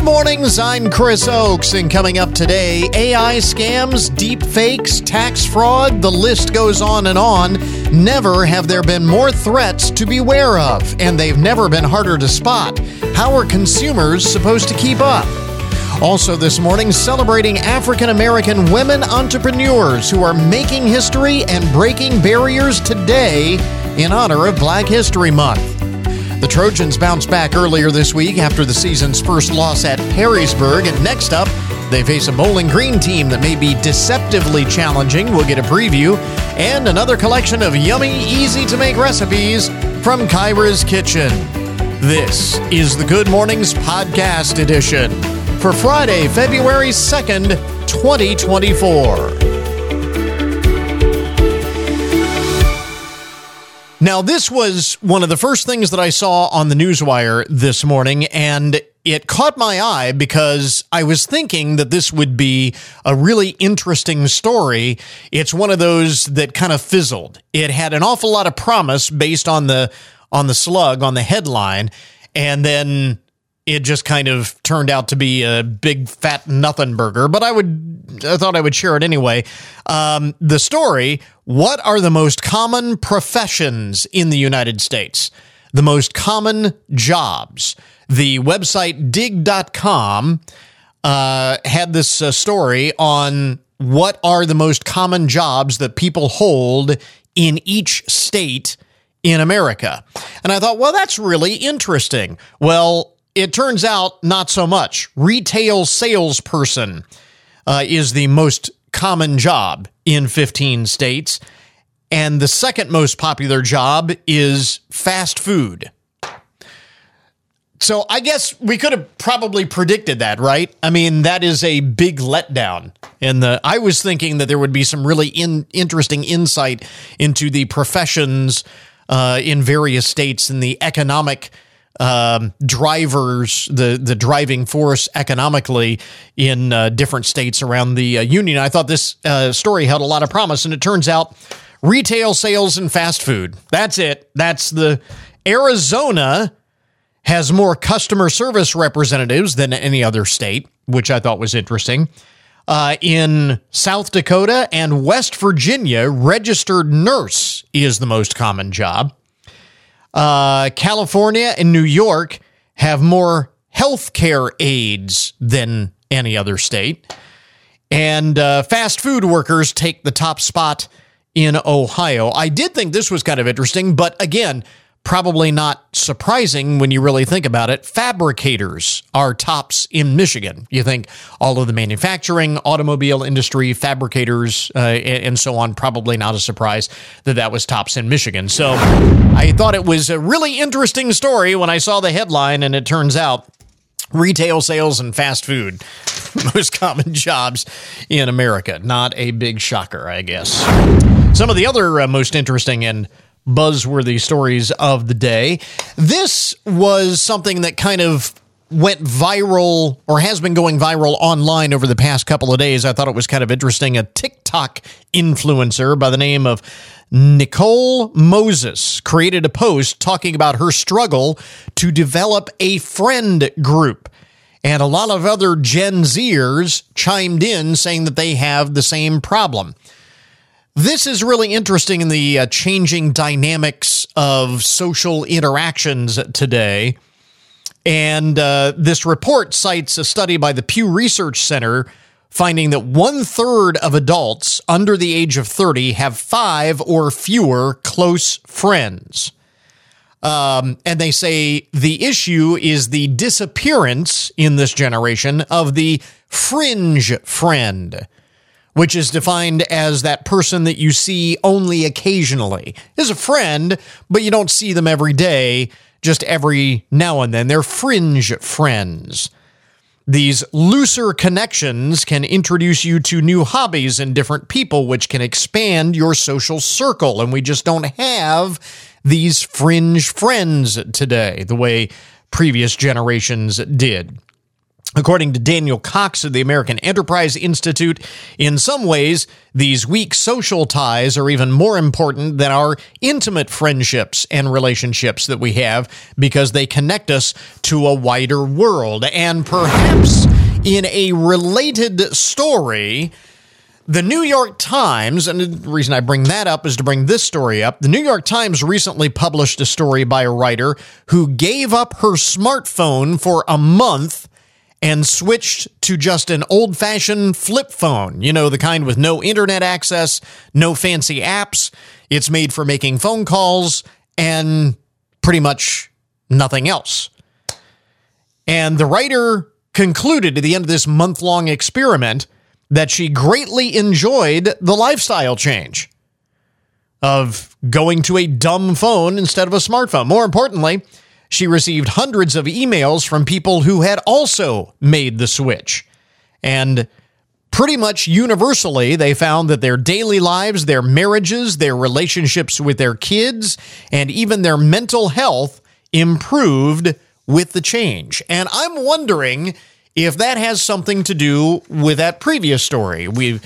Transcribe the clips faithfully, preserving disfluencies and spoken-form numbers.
Good mornings, I'm Chris Oaks, and coming up today, A I scams, deep fakes, tax fraud, the list goes on and on. Never have there been more threats to beware of, and they've never been harder to spot. How are consumers supposed to keep up? Also this morning, celebrating African-American women entrepreneurs who are making history and breaking barriers today in honor of Black History Month. The Trojans bounced back earlier this week after the season's first loss at Perrysburg, and next up, they face a Bowling Green team that may be deceptively challenging. We'll get a preview and another collection of yummy, easy-to-make recipes from Kyra's Kitchen. This is the Good Mornings Podcast Edition for Friday, February second, twenty twenty-four. Now, this was one of the first things that I saw on the newswire this morning, and it caught my eye because I was thinking that this would be a really interesting story. It's one of those that kind of fizzled. It had an awful lot of promise based on the on the slug, on the headline, and then it just kind of turned out to be a big fat nothing burger, but I would, I thought I would share it anyway. Um, the story, what are the most common professions in the United States? The most common jobs. The website dig dot com uh, had this uh, story on what are the most common jobs that people hold in each state in America. And I thought, well, that's really interesting. Well, it turns out not so much. Retail salesperson uh, is the most common job in fifteen states. And the second most popular job is fast food. So I guess we could have probably predicted that, right? I mean, that is a big letdown. And the, I was thinking that there would be some really in, interesting insight into the professions uh, in various states and the economic Um, drivers, the, the driving force economically in uh, different states around the uh, union. I thought this uh, story held a lot of promise, and it turns out retail sales and fast food. That's it. That's the Arizona has more customer service representatives than any other state, which I thought was interesting. Uh, in South Dakota and West Virginia, registered nurse is the most common job. Uh, California and New York have more healthcare aides than any other state. And uh, fast food workers take the top spot in Ohio. I did think this was kind of interesting, but again, probably not surprising when you really think about it. Fabricators are tops in Michigan. You think all of the manufacturing, automobile industry, fabricators, uh, and so on, probably not a surprise that that was tops in Michigan. So I thought it was a really interesting story when I saw the headline, and it turns out retail sales and fast food, most common jobs in America. Not a big shocker, I guess. Some of the other uh, most interesting and buzzworthy stories of the day. This was something that kind of went viral or has been going viral online over the past couple of days. I thought it was kind of interesting. A TikTok influencer by the name of Nicole Moses created a post talking about her struggle to develop a friend group. And a lot of other Gen Zers chimed in saying that they have the same problem. This is really interesting in the uh, changing dynamics of social interactions today. And uh, this report cites a study by the Pew Research Center finding that one-third of adults under the age of thirty have five or fewer close friends. Um, and they say the issue is the disappearance in this generation of the fringe friend, which is defined as that person that you see only occasionally. Is a friend, but you don't see them every day, just every now and then. They're fringe friends. These looser connections can introduce you to new hobbies and different people, which can expand your social circle. And we just don't have these fringe friends today the way previous generations did. According to Daniel Cox of the American Enterprise Institute, in some ways, these weak social ties are even more important than our intimate friendships and relationships that we have because they connect us to a wider world. And perhaps in a related story, the New York Times, and the reason I bring that up is to bring this story up, the New York Times recently published a story by a writer who gave up her smartphone for a month and switched to just an old-fashioned flip phone, you know, the kind with no internet access, no fancy apps. It's made for making phone calls and pretty much nothing else. And the writer concluded at the end of this month-long experiment that she greatly enjoyed the lifestyle change of going to a dumb phone instead of a smartphone. More importantly, she received hundreds of emails from people who had also made the switch. And pretty much universally, they found that their daily lives, their marriages, their relationships with their kids, and even their mental health improved with the change. And I'm wondering if that has something to do with that previous story. We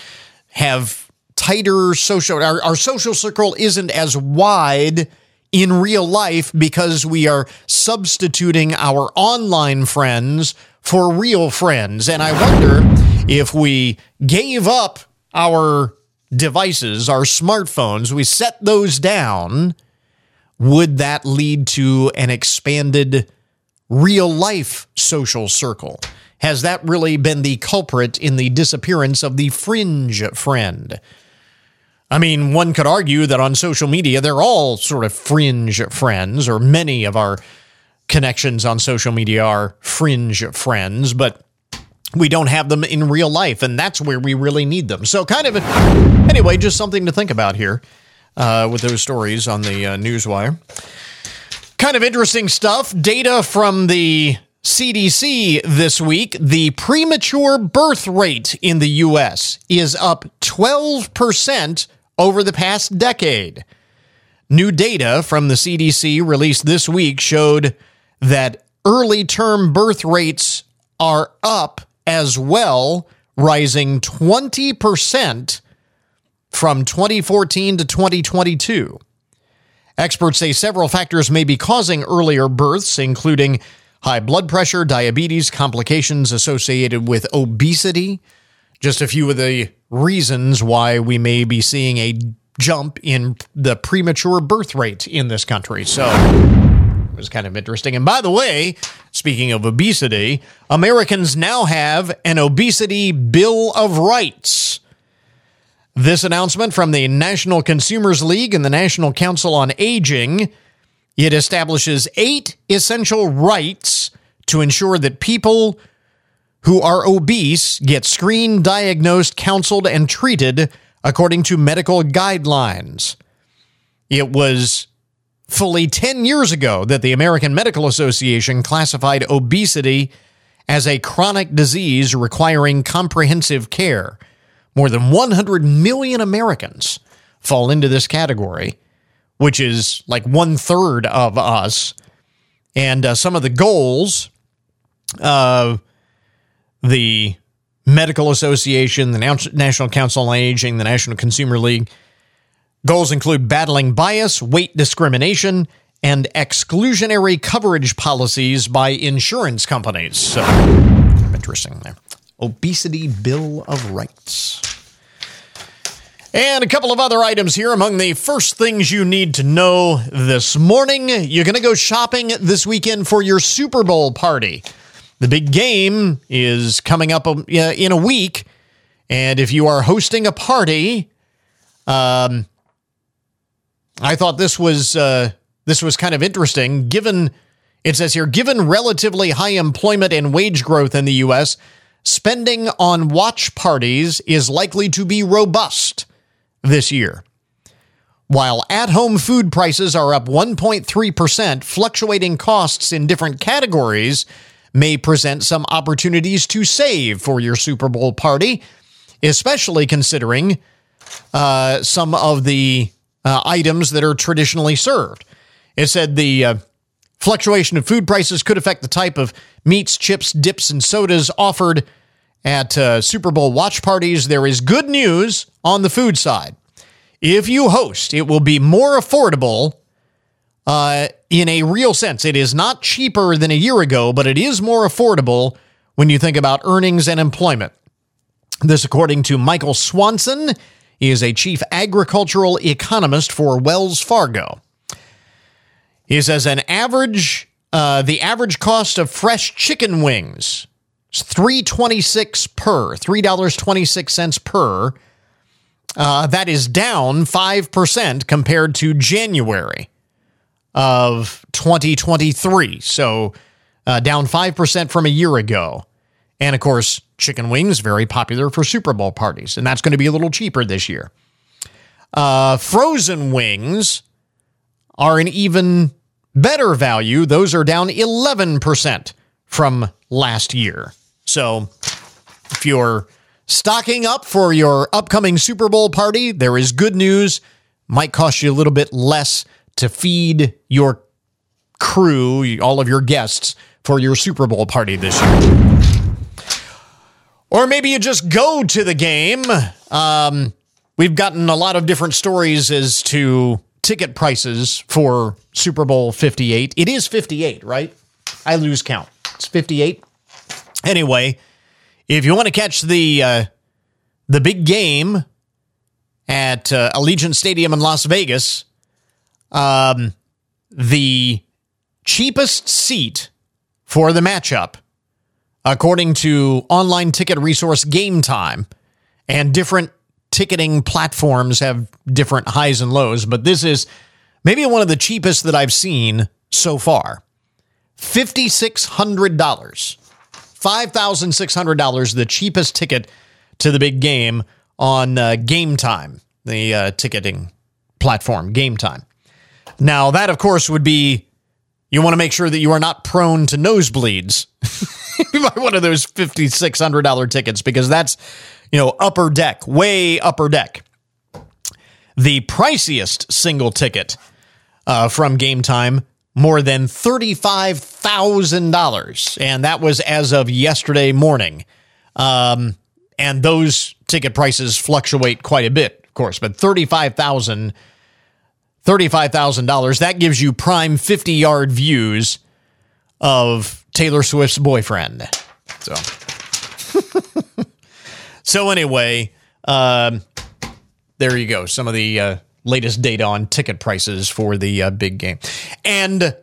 have tighter social, our, our social circle isn't as wide in real life because we are substituting our online friends for real friends. And I wonder if we gave up our devices, our smartphones, we set those down, would that lead to an expanded real life social circle? Has that really been the culprit in the disappearance of the fringe friend? I mean, one could argue that on social media, they're all sort of fringe friends, or many of our connections on social media are fringe friends, but we don't have them in real life, and that's where we really need them. So kind of, a, anyway, just something to think about here uh, with those stories on the uh, Newswire. Kind of interesting stuff. Data from the C D C this week, the premature birth rate in the U S is up twelve percent over the past decade. New data from the C D C released this week showed that early term birth rates are up as well, rising twenty percent from twenty fourteen to twenty twenty-two. Experts say several factors may be causing earlier births, including high blood pressure, diabetes, complications associated with obesity. Just a few of the reasons why we may be seeing a jump in the premature birth rate in this country. So it was kind of interesting. And by the way, speaking of obesity, Americans now have an obesity bill of rights. This announcement from the National Consumers League and the National Council on Aging, it establishes eight essential rights to ensure that people who are obese get screened, diagnosed, counseled, and treated according to medical guidelines. It was fully ten years ago that the American Medical Association classified obesity as a chronic disease requiring comprehensive care. More than one hundred million Americans fall into this category, which is like one-third of us. And uh, some of the goals, uh, the Medical Association, the National Council on Aging, the National Consumer League, goals include battling bias, weight discrimination, and exclusionary coverage policies by insurance companies. So, interesting there. Obesity Bill of Rights. And a couple of other items here among the first things you need to know this morning. You're going to go shopping this weekend for your Super Bowl party. The big game is coming up in a week. And if you are hosting a party, um, I thought this was uh, this was kind of interesting. Given, it says here, given relatively high employment and wage growth in the U S, spending on watch parties is likely to be robust this year. While at-home food prices are up one point three percent, fluctuating costs in different categories may present some opportunities to save for your Super Bowl party, especially considering uh, some of the uh, items that are traditionally served. It said the uh, Fluctuation in food prices could affect the type of meats, chips, dips, and sodas offered at uh, Super Bowl watch parties. There is good news on the food side. If you host, it will be more affordable uh, in a real sense. It is not cheaper than a year ago, but it is more affordable when you think about earnings and employment. This, according to Michael Swanson. He is a chief agricultural economist for Wells Fargo. He says an average, uh, the average cost of fresh chicken wings is three dollars and twenty-six cents per, three dollars and twenty-six cents per. Uh, that is down five percent compared to January of twenty twenty-three. So uh, down five percent from a year ago. And, of course, chicken wings, very popular for Super Bowl parties. And that's going to be a little cheaper this year. Uh, frozen wings are an even better value. Those are down eleven percent from last year. So if you're stocking up for your upcoming Super Bowl party, there is good news. Might cost you a little bit less to feed your crew, all of your guests, for your Super Bowl party this year. Or maybe you just go to the game. Um, we've gotten a lot of different stories as to ticket prices for Super Bowl fifty-eight. It is fifty-eight, right? I lose count. It's fifty-eight. Anyway, if you want to catch the uh, the big game at uh, Allegiant Stadium in Las Vegas, um, the cheapest seat for the matchup, according to online ticket resource GameTime, and different ticketing platforms have different highs and lows, but this is maybe one of the cheapest that I've seen so far. five thousand six hundred dollars. five thousand six hundred dollars, the cheapest ticket to the big game on uh, GameTime, the uh, ticketing platform, GameTime. Now, that, of course, would be, you want to make sure that you are not prone to nosebleeds. You buy one of those five thousand six hundred dollars tickets because that's, you know, upper deck, way upper deck. The priciest single ticket uh, from Game Time, more than thirty-five thousand dollars. And that was as of yesterday morning. Um, and those ticket prices fluctuate quite a bit, of course, but thirty-five thousand dollars, thirty-five thousand dollars, that gives you prime fifty-yard views of Taylor Swift's boyfriend. So, so anyway, um, there you go. Some of the uh, latest data on ticket prices for the uh, big game. And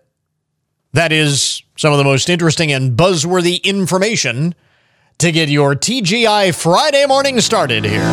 that is some of the most interesting and buzzworthy information to get your T G I Friday morning started here.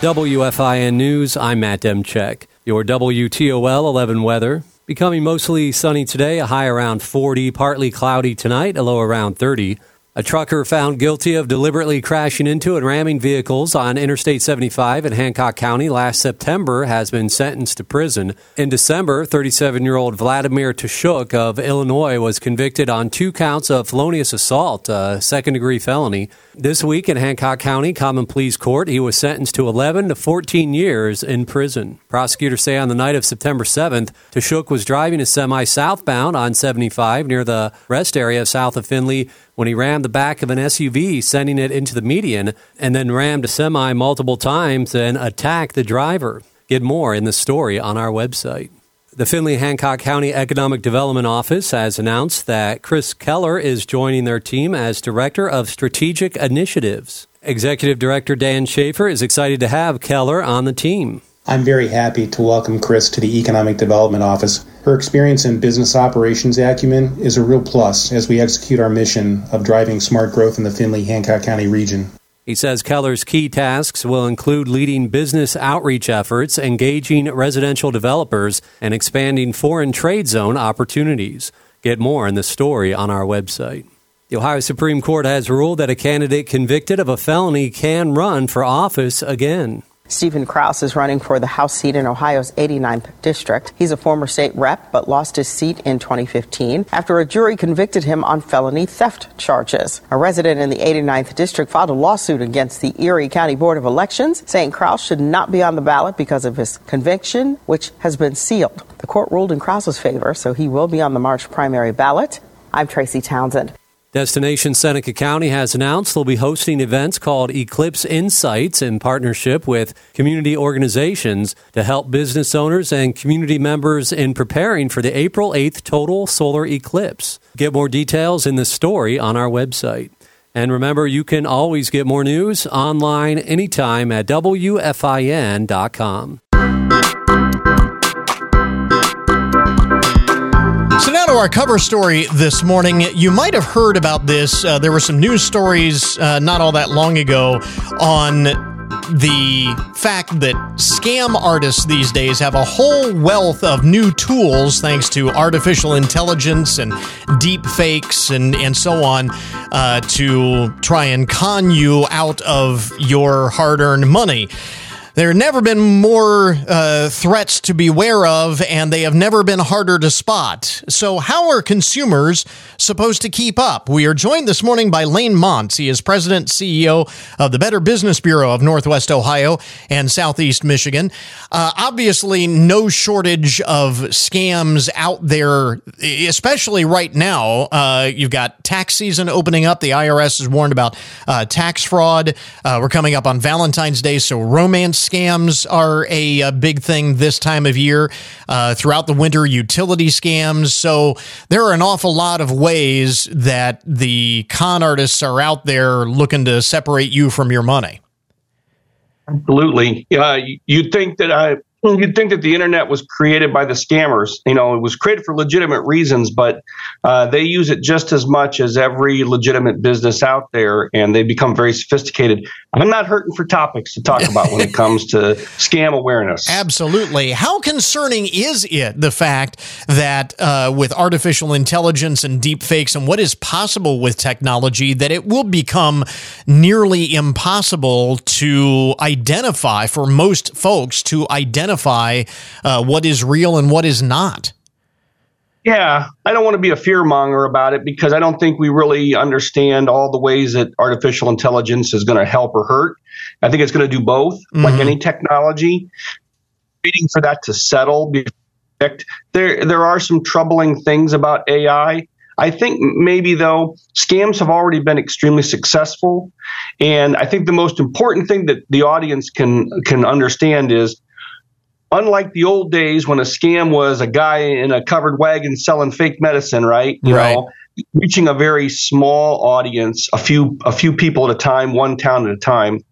W F I N News, I'm Matt Demchek. Your W T O L eleven weather. Becoming mostly sunny today, a high around forty, partly cloudy tonight, a low around thirty. A trucker found guilty of deliberately crashing into and ramming vehicles on Interstate seventy-five in Hancock County last September has been sentenced to prison. In December, thirty-seven-year-old Vladimir Tashuk of Illinois was convicted on two counts of felonious assault, a second-degree felony. This week in Hancock County Common Pleas Court, he was sentenced to eleven to fourteen years in prison. Prosecutors say on the night of September seventh, Tashuk was driving a semi southbound on seventy-five near the rest area south of Findlay when he rammed the back of an S U V, sending it into the median, and then rammed a semi multiple times and attacked the driver. Get more in the story on our website. The Findlay-Hancock County Economic Development Office has announced that Chris Keller is joining their team as Director of Strategic Initiatives. Executive Director Dan Schaefer is excited to have Keller on the team. I'm very happy to welcome Chris to the Economic Development Office. Her experience in business operations acumen is a real plus as we execute our mission of driving smart growth in the Findlay-Hancock County region. He says Keller's key tasks will include leading business outreach efforts, engaging residential developers, and expanding foreign trade zone opportunities. Get more in the story on our website. The Ohio Supreme Court has ruled that a candidate convicted of a felony can run for office again. Stephen Kraus is running for the House seat in Ohio's eighty-ninth district. He's a former state rep, but lost his seat in twenty fifteen after a jury convicted him on felony theft charges. A resident in the eighty-ninth district filed a lawsuit against the Erie County Board of Elections, saying Kraus should not be on the ballot because of his conviction, which has been sealed. The court ruled in Kraus's favor, so he will be on the March primary ballot. I'm Tracy Townsend. Destination Seneca County has announced they'll be hosting events called Eclipse Insights in partnership with community organizations to help business owners and community members in preparing for the April eighth total solar eclipse. Get more details in the story on our website. And remember, you can always get more news online anytime at W F I N dot com. So now to our cover story this morning. You might have heard about this. Uh, there were some news stories uh, not all that long ago on the fact that scam artists these days have a whole wealth of new tools thanks to artificial intelligence and deep fakes and, and so on uh, to try and con you out of your hard-earned money. There have never been more uh, threats to beware of, and they have never been harder to spot. So how are consumers supposed to keep up? We are joined this morning by Lane Montz. He is president and C E O of the Better Business Bureau of Northwest Ohio and Southeast Michigan. Uh, obviously, no shortage of scams out there, especially right now. Uh, you've got tax season opening up. The I R S is warned about uh, tax fraud. Uh, we're coming up on Valentine's Day, so romance scams are a, a big thing this time of year. Uh, throughout the winter, utility scams. So there are an awful lot of ways that the con artists are out there looking to separate you from your money. Absolutely. Uh, you'd think that I, you'd think that the internet was created by the scammers. You know, it was created for legitimate reasons, but uh, they use it just as much as every legitimate business out there, and they become very sophisticated. I'm not hurting for topics to talk about when it comes to scam awareness. Absolutely. How concerning is it, the fact that uh, with artificial intelligence and deep fakes and what is possible with technology, that it will become nearly impossible to identify, for most folks, to identify Identify uh, what is real and what is not? Yeah, I don't want to be a fearmonger about it because I don't think we really understand all the ways that artificial intelligence is going to help or hurt. I think it's going to do both, mm-hmm. like any technology. Waiting for that to settle. There, there are some troubling things about A I. I think maybe, though, scams have already been extremely successful. And I think the most important thing that the audience can can understand is, unlike the old days when a scam was a guy in a covered wagon selling fake medicine, right? You right. know, reaching a very small audience, a few a few people at a time, one town at a time.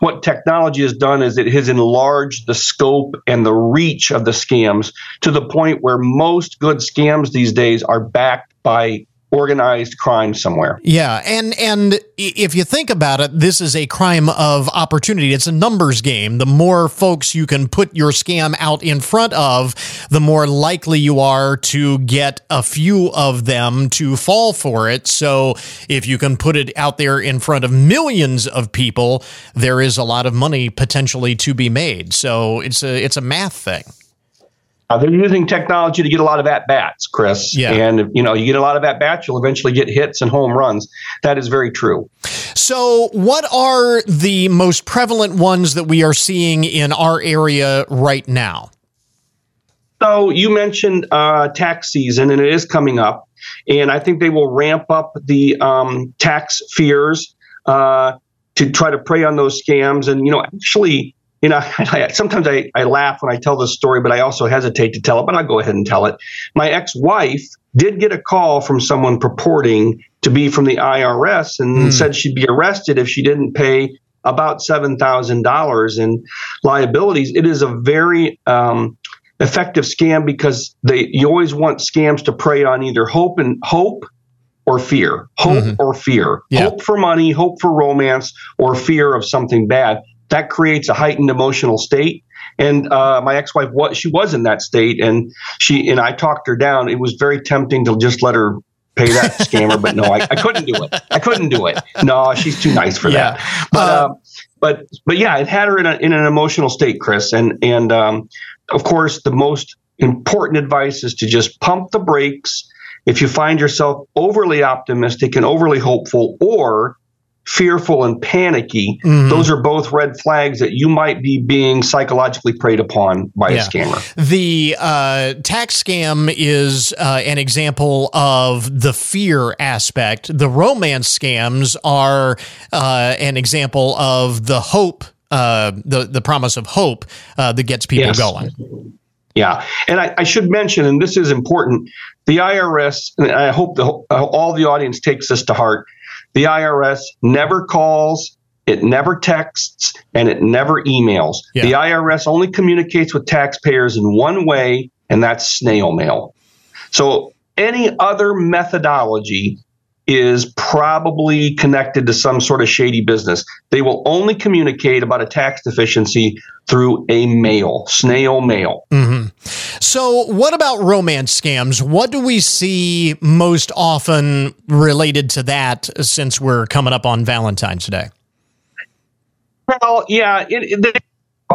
What technology has done is it has enlarged the scope and the reach of the scams to the point where most good scams these days are backed by organized crime somewhere. Yeah. And and if you think about it, this is a crime of opportunity. It's a numbers game. The more folks you can put your scam out in front of, the more likely you are to get a few of them to fall for it. So if you can put it out there in front of millions of people, there is a lot of money potentially to be made. So it's a it's a math thing. Uh, they're using technology to get a lot of at-bats, Chris. Yeah. And, you know, you get a lot of at-bats, you'll eventually get hits and home runs. That is very true. So what are the most prevalent ones that we are seeing in our area right now? So you mentioned uh, tax season, and it is coming up. And I think they will ramp up the um, tax fears uh, to try to prey on those scams. And, you know, actually... You know, I, sometimes I, I laugh when I tell this story, but I also hesitate to tell it, but I'll go ahead and tell it. My ex-wife did get a call from someone purporting to be from the I R S and mm. said she'd be arrested if she didn't pay about seven thousand dollars in liabilities. It is a very um, effective scam because they you always want scams to prey on either hope and hope. Or fear. Hope mm-hmm. or fear. Yeah. Hope for money, hope for romance, or fear of something bad. That creates a heightened emotional state. And uh, my ex-wife, was, she was in that state, and she and I talked her down. It was very tempting to just let her pay that scammer, but no, I, I couldn't do it. I couldn't do it. No, she's too nice for yeah. that. But, um, um, but, but yeah, it had her in, a, in an emotional state, Chris. And, and, um, of course, the most important advice is to just pump the brakes. If you find yourself overly optimistic and overly hopeful, or fearful and panicky, mm-hmm. those are both red flags that you might be being psychologically preyed upon by yeah. a scammer. The uh, tax scam is uh, an example of the fear aspect. The romance scams are uh, an example of the hope, uh, the, the promise of hope uh, that gets people yes. going. Yeah. And I, I should mention, and this is important, the I R S, and I hope the, all the audience takes this to heart, the I R S never calls, it never texts, and it never emails. Yeah. The I R S only communicates with taxpayers in one way, and that's snail mail. So any other methodology is probably connected to some sort of shady business. They will only communicate about a tax deficiency through a mail, snail mail. Mm-hmm. So what about romance scams? What do we see most often related to that since we're coming up on Valentine's Day? Well, yeah, it, it,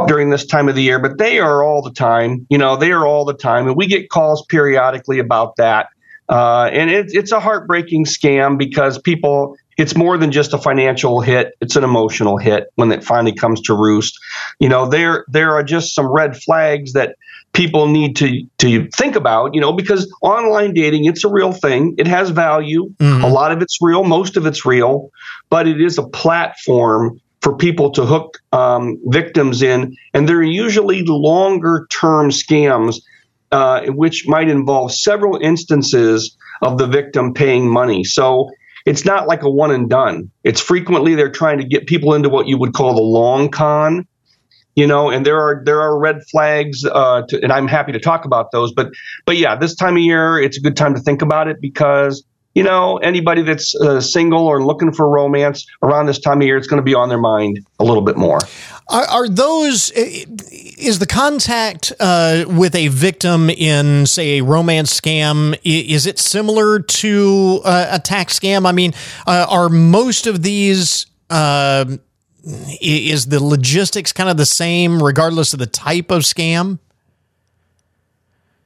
during this time of the year, but they are all the time. You know, they are all the time. And we get calls periodically about that. Uh, and it, it's a heartbreaking scam because people, it's more than just a financial hit. It's an emotional hit when it finally comes to roost. You know, there there are just some red flags that people need to, to think about, you know, because online dating, it's a real thing. It has value. Mm-hmm. A lot of it's real. Most of it's real. But it is a platform for people to hook um, victims in. And they're usually longer term scams, Uh, which might involve several instances of the victim paying money. So it's not like a one and done. It's frequently they're trying to get people into what you would call the long con, you know, and there are there are red flags, uh, to, and I'm happy to talk about those. But but yeah, this time of year, it's a good time to think about it because, you know, anybody that's uh, single or looking for romance around this time of year, it's going to be on their mind a little bit more. Are, are those, is the contact uh, with a victim in, say, a romance scam, is it similar to uh, a tax scam? I mean, uh, are most of these, uh, is the logistics kind of the same regardless of the type of scam?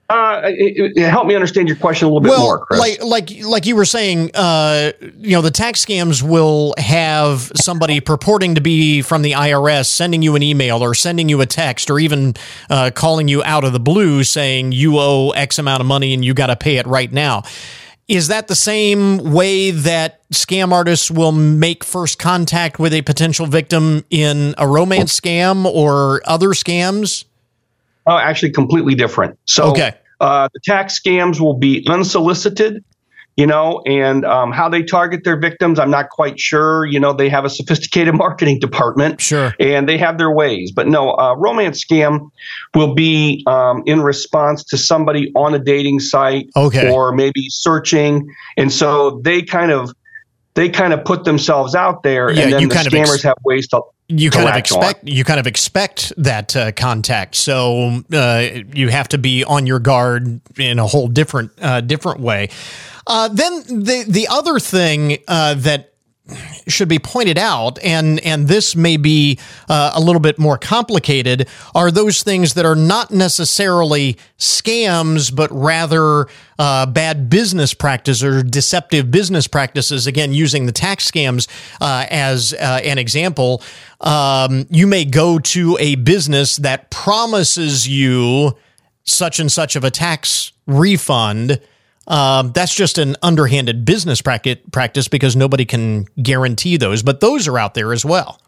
Uh, it, it, help me understand your question a little bit well, more, Chris. Like, like, like you were saying, uh, you know, the tax scams will have somebody purporting to be from the I R S sending you an email or sending you a text or even uh, calling you out of the blue saying you owe X amount of money and you got to pay it right now. Is that the same way that scam artists will make first contact with a potential victim in a romance scam or other scams? Oh, actually completely different. So okay. uh, the tax scams will be unsolicited, you know, and um, how they target their victims, I'm not quite sure. You know, they have a sophisticated marketing department. Sure. And they have their ways. But no, a romance scam will be um, in response to somebody on a dating site okay. or maybe searching. And so they kind of they kind of put themselves out there, yeah, and then the scammers ex- have ways to you kind of expect on. you kind of expect that uh, contact, so uh, you have to be on your guard in a whole different uh, different way. Uh, then the the other thing uh, that should be pointed out, and and this may be uh, a little bit more complicated, are those things that are not necessarily scams, but rather uh, bad business practice or deceptive business practices. Again, using the tax scams uh, as uh, an example, um, you may go to a business that promises you such and such of a tax refund. Um, that's just an underhanded business practice because nobody can guarantee those, but those are out there as well.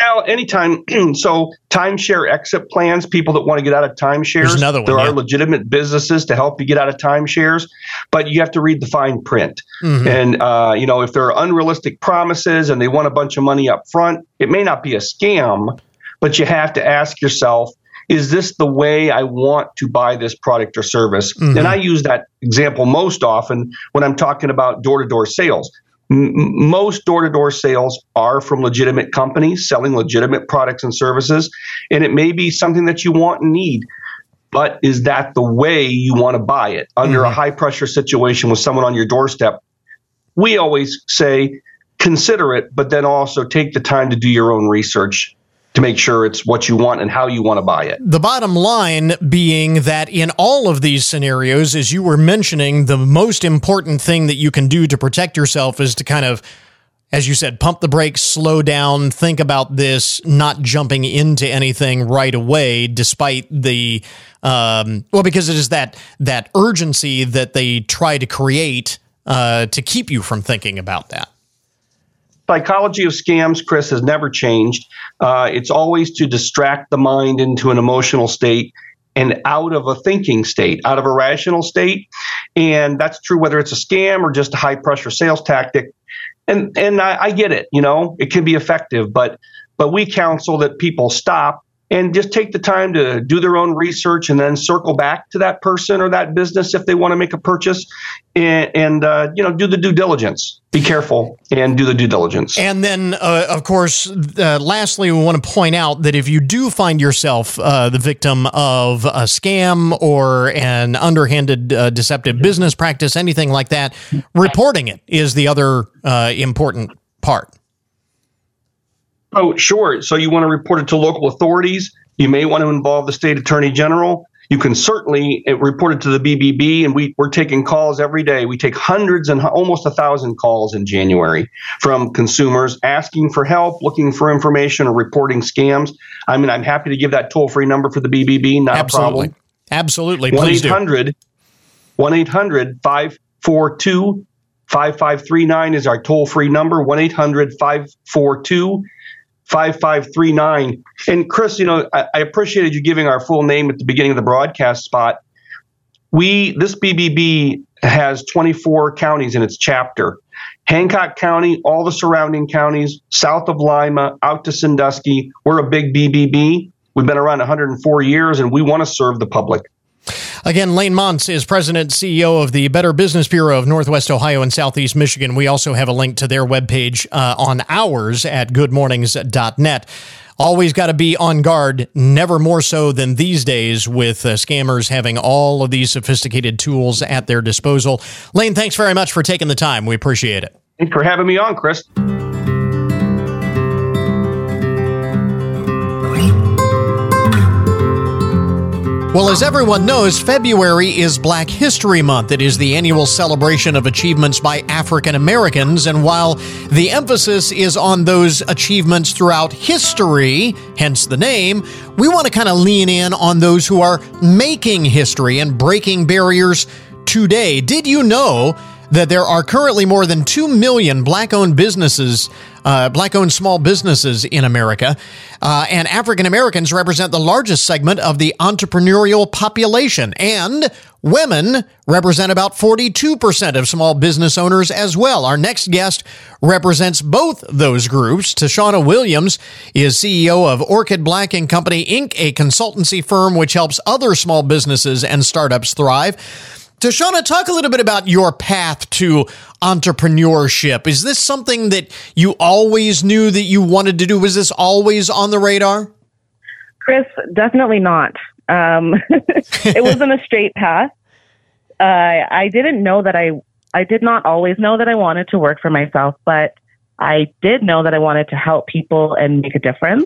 Now, anytime, so timeshare exit plans, people that want to get out of timeshares, another one, there yeah. are legitimate businesses to help you get out of timeshares, but you have to read the fine print. Mm-hmm. And, uh, you know, if there are unrealistic promises and they want a bunch of money up front, it may not be a scam, but you have to ask yourself, is this the way I want to buy this product or service? Mm-hmm. And I use that example most often when I'm talking about door-to-door sales. M- most door-to-door sales are from legitimate companies selling legitimate products and services, and it may be something that you want and need. But is that the way you want to buy it under mm-hmm. a high pressure situation with someone on your doorstep? We always say consider it, but then also take the time to do your own research to make sure it's what you want and how you want to buy it. The bottom line being that in all of these scenarios, as you were mentioning, the most important thing that you can do to protect yourself is to kind of, as you said, pump the brakes, slow down, think about this, not jumping into anything right away, despite the, um, well, because it is that that urgency that they try to create uh, to keep you from thinking about that. Psychology of scams, Chris, has never changed. Uh, it's always to distract the mind into an emotional state and out of a thinking state, out of a rational state. And that's true whether it's a scam or just a high-pressure sales tactic. And and I, I get it, you know, it can be effective, but but we counsel that people stop and just take the time to do their own research and then circle back to that person or that business if they want to make a purchase and, and uh, you know, do the due diligence. Be careful and do the due diligence. And then, uh, of course, uh, lastly, we want to point out that if you do find yourself uh, the victim of a scam or an underhanded, uh, deceptive business practice, anything like that, reporting it is the other uh, important part. Oh, sure. So you want to report it to local authorities. You may want to involve the state attorney general. You can certainly report it to the B B B, and we, we're taking calls every day. We take hundreds and almost a thousand calls in January from consumers asking for help, looking for information, or reporting scams. I mean, I'm happy to give that toll-free number for the B B B. Not Absolutely. a problem. Absolutely. Please do. one eight hundred, five four two, five five three nine is our toll-free number, one eight hundred, five four two, five five three nine. And Chris, you know, I, I appreciated you giving our full name at the beginning of the broadcast spot. We, this B B B has twenty-four counties in its chapter. Hancock County, all the surrounding counties, south of Lima, out to Sandusky. We're a big B B B. We've been around one hundred four years, and we want to serve the public. Again, Lane Montz is president and C E O of the Better Business Bureau of Northwest Ohio and Southeast Michigan. We also have a link to their webpage uh, on ours at good mornings dot net. Always got to be on guard, never more so than these days with uh, scammers having all of these sophisticated tools at their disposal. Lane, thanks very much for taking the time. We appreciate it. Thanks for having me on, Chris. Well, as everyone knows, February is Black History Month. It is the annual celebration of achievements by African Americans. And while the emphasis is on those achievements throughout history, hence the name, we want to kind of lean in on those who are making history and breaking barriers today. Did you know that there are currently more than two million black-owned businesses, uh, black-owned small businesses in America, uh, and African Americans represent the largest segment of the entrepreneurial population, and women represent about forty-two percent of small business owners as well. Our next guest represents both those groups. Tashana Williams is C E O of Orchid Black and Company, Incorporated, a consultancy firm which helps other small businesses and startups thrive. Tashana, talk a little bit about your path to entrepreneurship. Is this something that you always knew that you wanted to do? Was this always on the radar? Chris, definitely not. Um, it wasn't a straight path. Uh, I didn't know that I, I did not always know that I wanted to work for myself, but I did know that I wanted to help people and make a difference.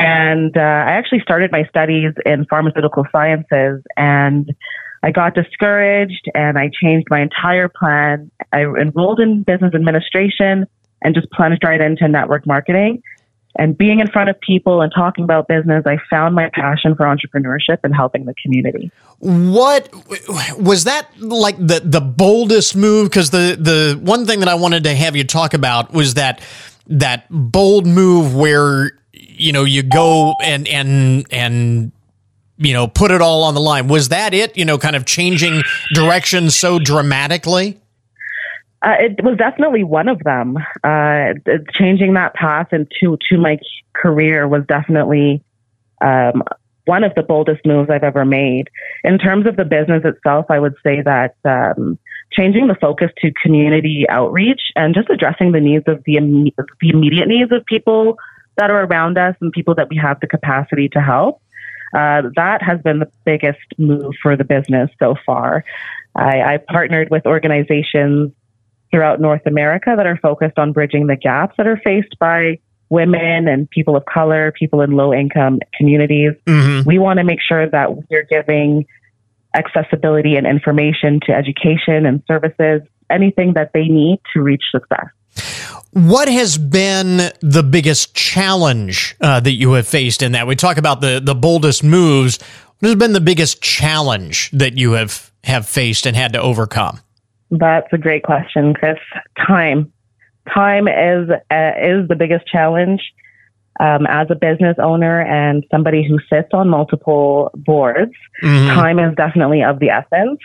And uh, I actually started my studies in pharmaceutical sciences, and I got discouraged and I changed my entire plan. I enrolled in business administration and just plunged right into network marketing. And being in front of people and talking about business, I found my passion for entrepreneurship and helping the community. What was that like the, the boldest move? Because the, the one thing that I wanted to have you talk about was that that bold move where, you know, you go and and and you know, put it all on the line. Was that it, you know, kind of changing direction so dramatically? Uh, it was definitely one of them. Uh, changing that path into to my career was definitely um, one of the boldest moves I've ever made. In terms of the business itself, I would say that um, changing the focus to community outreach and just addressing the needs of the, imme- the immediate needs of people that are around us and people that we have the capacity to help. Uh, that has been the biggest move for the business so far. I, I partnered with organizations throughout North America that are focused on bridging the gaps that are faced by women and people of color, people in low-income communities. Mm-hmm. We want to make sure that we're giving accessibility and information to education and services, anything that they need to reach success. What has been the biggest challenge uh, that you have faced in that? We talk about the, the boldest moves. What has been the biggest challenge that you have, have faced and had to overcome? That's a great question, Chris. Time. Time is uh, is the biggest challenge. Um, as a business owner and somebody who sits on multiple boards, mm-hmm. time is definitely of the essence.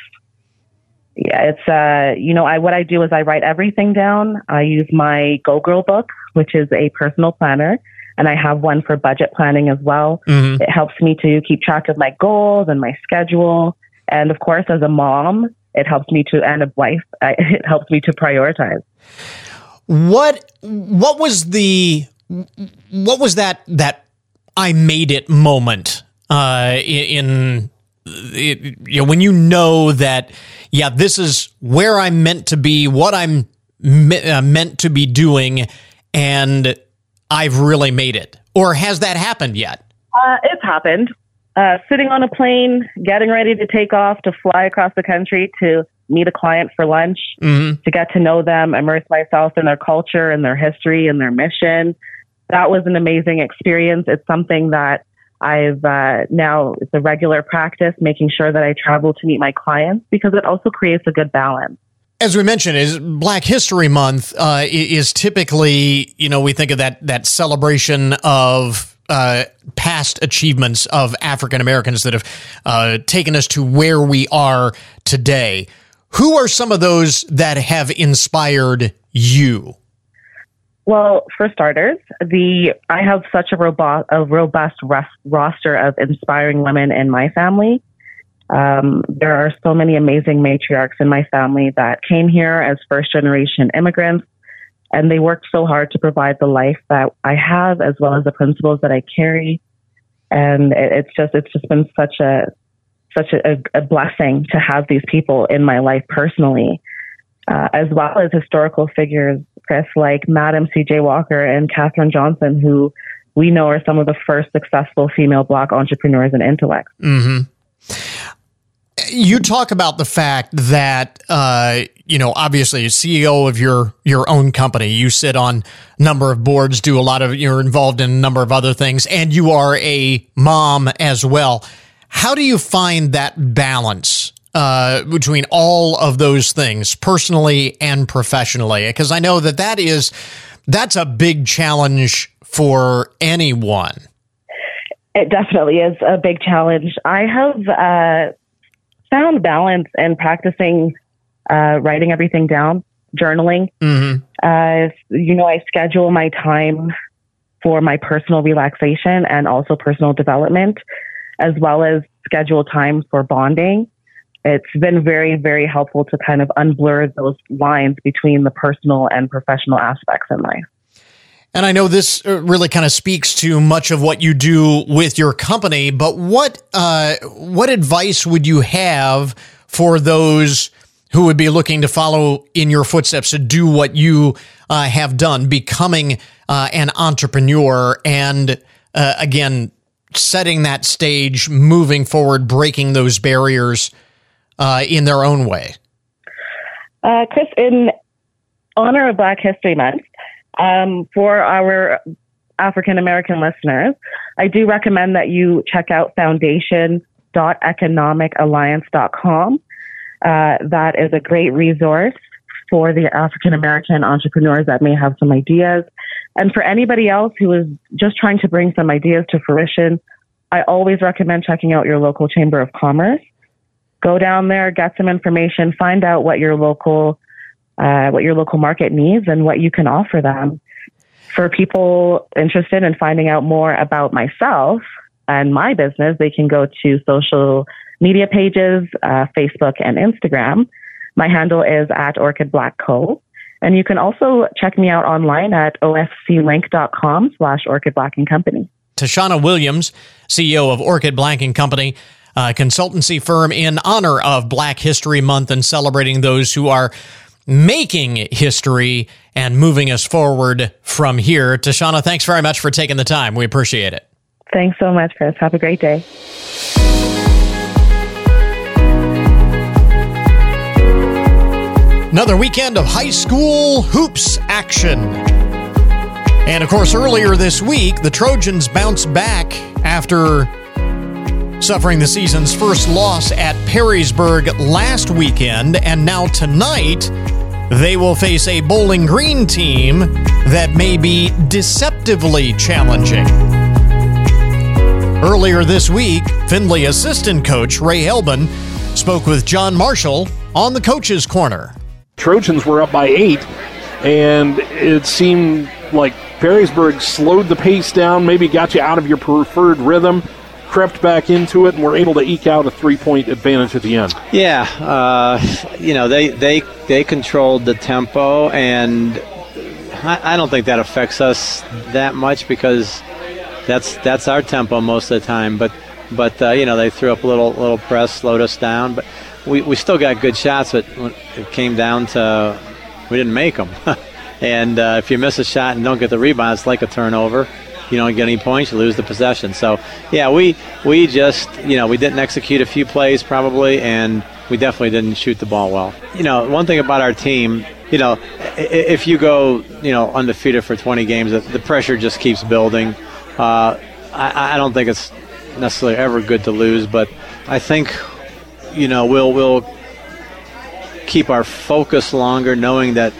Yeah, it's, uh, you know, I what I do is I write everything down. I use my Go Girl book, which is a personal planner, and I have one for budget planning as well. Mm-hmm. It helps me to keep track of my goals and my schedule. And of course, as a mom, it helps me to, and a wife, I, it helps me to prioritize. What, what was the, what was that, that I made it moment, uh, in, It, you know, when you know that, yeah, this is where I'm meant to be, what I'm me- uh, meant to be doing, and I've really made it? Or has that happened yet? Uh, it's happened. Uh, sitting on a plane, getting ready to take off, to fly across the country, to meet a client for lunch, mm-hmm. to get to know them, immerse myself in their culture and their history and their mission. That was an amazing experience. It's something that I've uh, now, it's a regular practice, making sure that I travel to meet my clients, because it also creates a good balance. As we mentioned, is Black History Month uh, is typically, you know, we think of that that celebration of uh, past achievements of African Americans that have uh, taken us to where we are today. Who are some of those that have inspired you? Well, for starters, the I have such a robust, a robust ros- roster of inspiring women in my family. Um, there are so many amazing matriarchs in my family that came here as first-generation immigrants, and they worked so hard to provide the life that I have, as well as the principles that I carry. And it, it's just it's just been such a such a, a blessing to have these people in my life personally, uh, as well as historical figures, Chris, like Madam C J Walker and Katherine Johnson, who we know are some of the first successful female Black entrepreneurs and intellects. Mm-hmm. You talk about the fact that, uh, you know, obviously you're C E O of your, your own company. You sit on a number of boards, do a lot of, you're involved in a number of other things, and you are a mom as well. How do you find that balance Uh, between all of those things, personally and professionally? Because I know that that is, that's a big challenge for anyone. It definitely is a big challenge. I have uh, found balance in practicing uh, writing everything down, journaling. Mm-hmm. Uh, you know, I schedule my time for my personal relaxation and also personal development, as well as schedule time for bonding. It's been very, very helpful to kind of unblur those lines between the personal and professional aspects in life. And I know this really kind of speaks to much of what you do with your company, but what uh, what advice would you have for those who would be looking to follow in your footsteps to do what you uh, have done, becoming uh, an entrepreneur and, uh, again, setting that stage, moving forward, breaking those barriers Uh, in their own way? Uh, Chris, in honor of Black History Month, um, for our African-American listeners, I do recommend that you check out foundation dot economic alliance dot com. Uh, that is a great resource for the African-American entrepreneurs that may have some ideas. And for anybody else who is just trying to bring some ideas to fruition, I always recommend checking out your local Chamber of Commerce. Go down there, get some information, find out what your local, uh, what your local market needs and what you can offer them. For people interested in finding out more about myself and my business, they can go to social media pages, uh, Facebook and Instagram. My handle is at Orchid Black Co. And you can also check me out online at ofclink dot com slash Orchid Black and Company. Tashana Williams, C E O of Orchid Black and Company, a consultancy firm in honor of Black History Month and celebrating those who are making history and moving us forward from here. Tashana, thanks very much for taking the time. We appreciate it. Thanks so much, Chris. Have a great day. Another weekend of high school hoops action. And, of course, earlier this week, the Trojans bounced back after suffering the season's first loss at Perrysburg last weekend. And now tonight, they will face a Bowling Green team that may be deceptively challenging. Earlier this week, Findlay assistant coach Ray Helbin spoke with John Marshall on the Coach's Corner. Trojans were up by eight, and it seemed like Perrysburg slowed the pace down, maybe got you out of your preferred rhythm, crept back into it, and were able to eke out a three-point advantage at the end. Yeah, uh, you know, they, they, they controlled the tempo, and I, I don't think that affects us that much because that's that's our tempo most of the time. But, but uh, you know, they threw up a little little press, slowed us down, but we, we still got good shots, but it came down to we didn't make them. And uh, if you miss a shot and don't get the rebound, it's like a turnover. You don't get any points, you lose the possession. So, yeah, we we just, you know, we didn't execute a few plays probably, and we definitely didn't shoot the ball well. You know, one thing about our team, you know, if you go, you know, undefeated for twenty games, the pressure just keeps building. Uh, I, I don't think it's necessarily ever good to lose, but I think, you know, we'll we'll keep our focus longer knowing that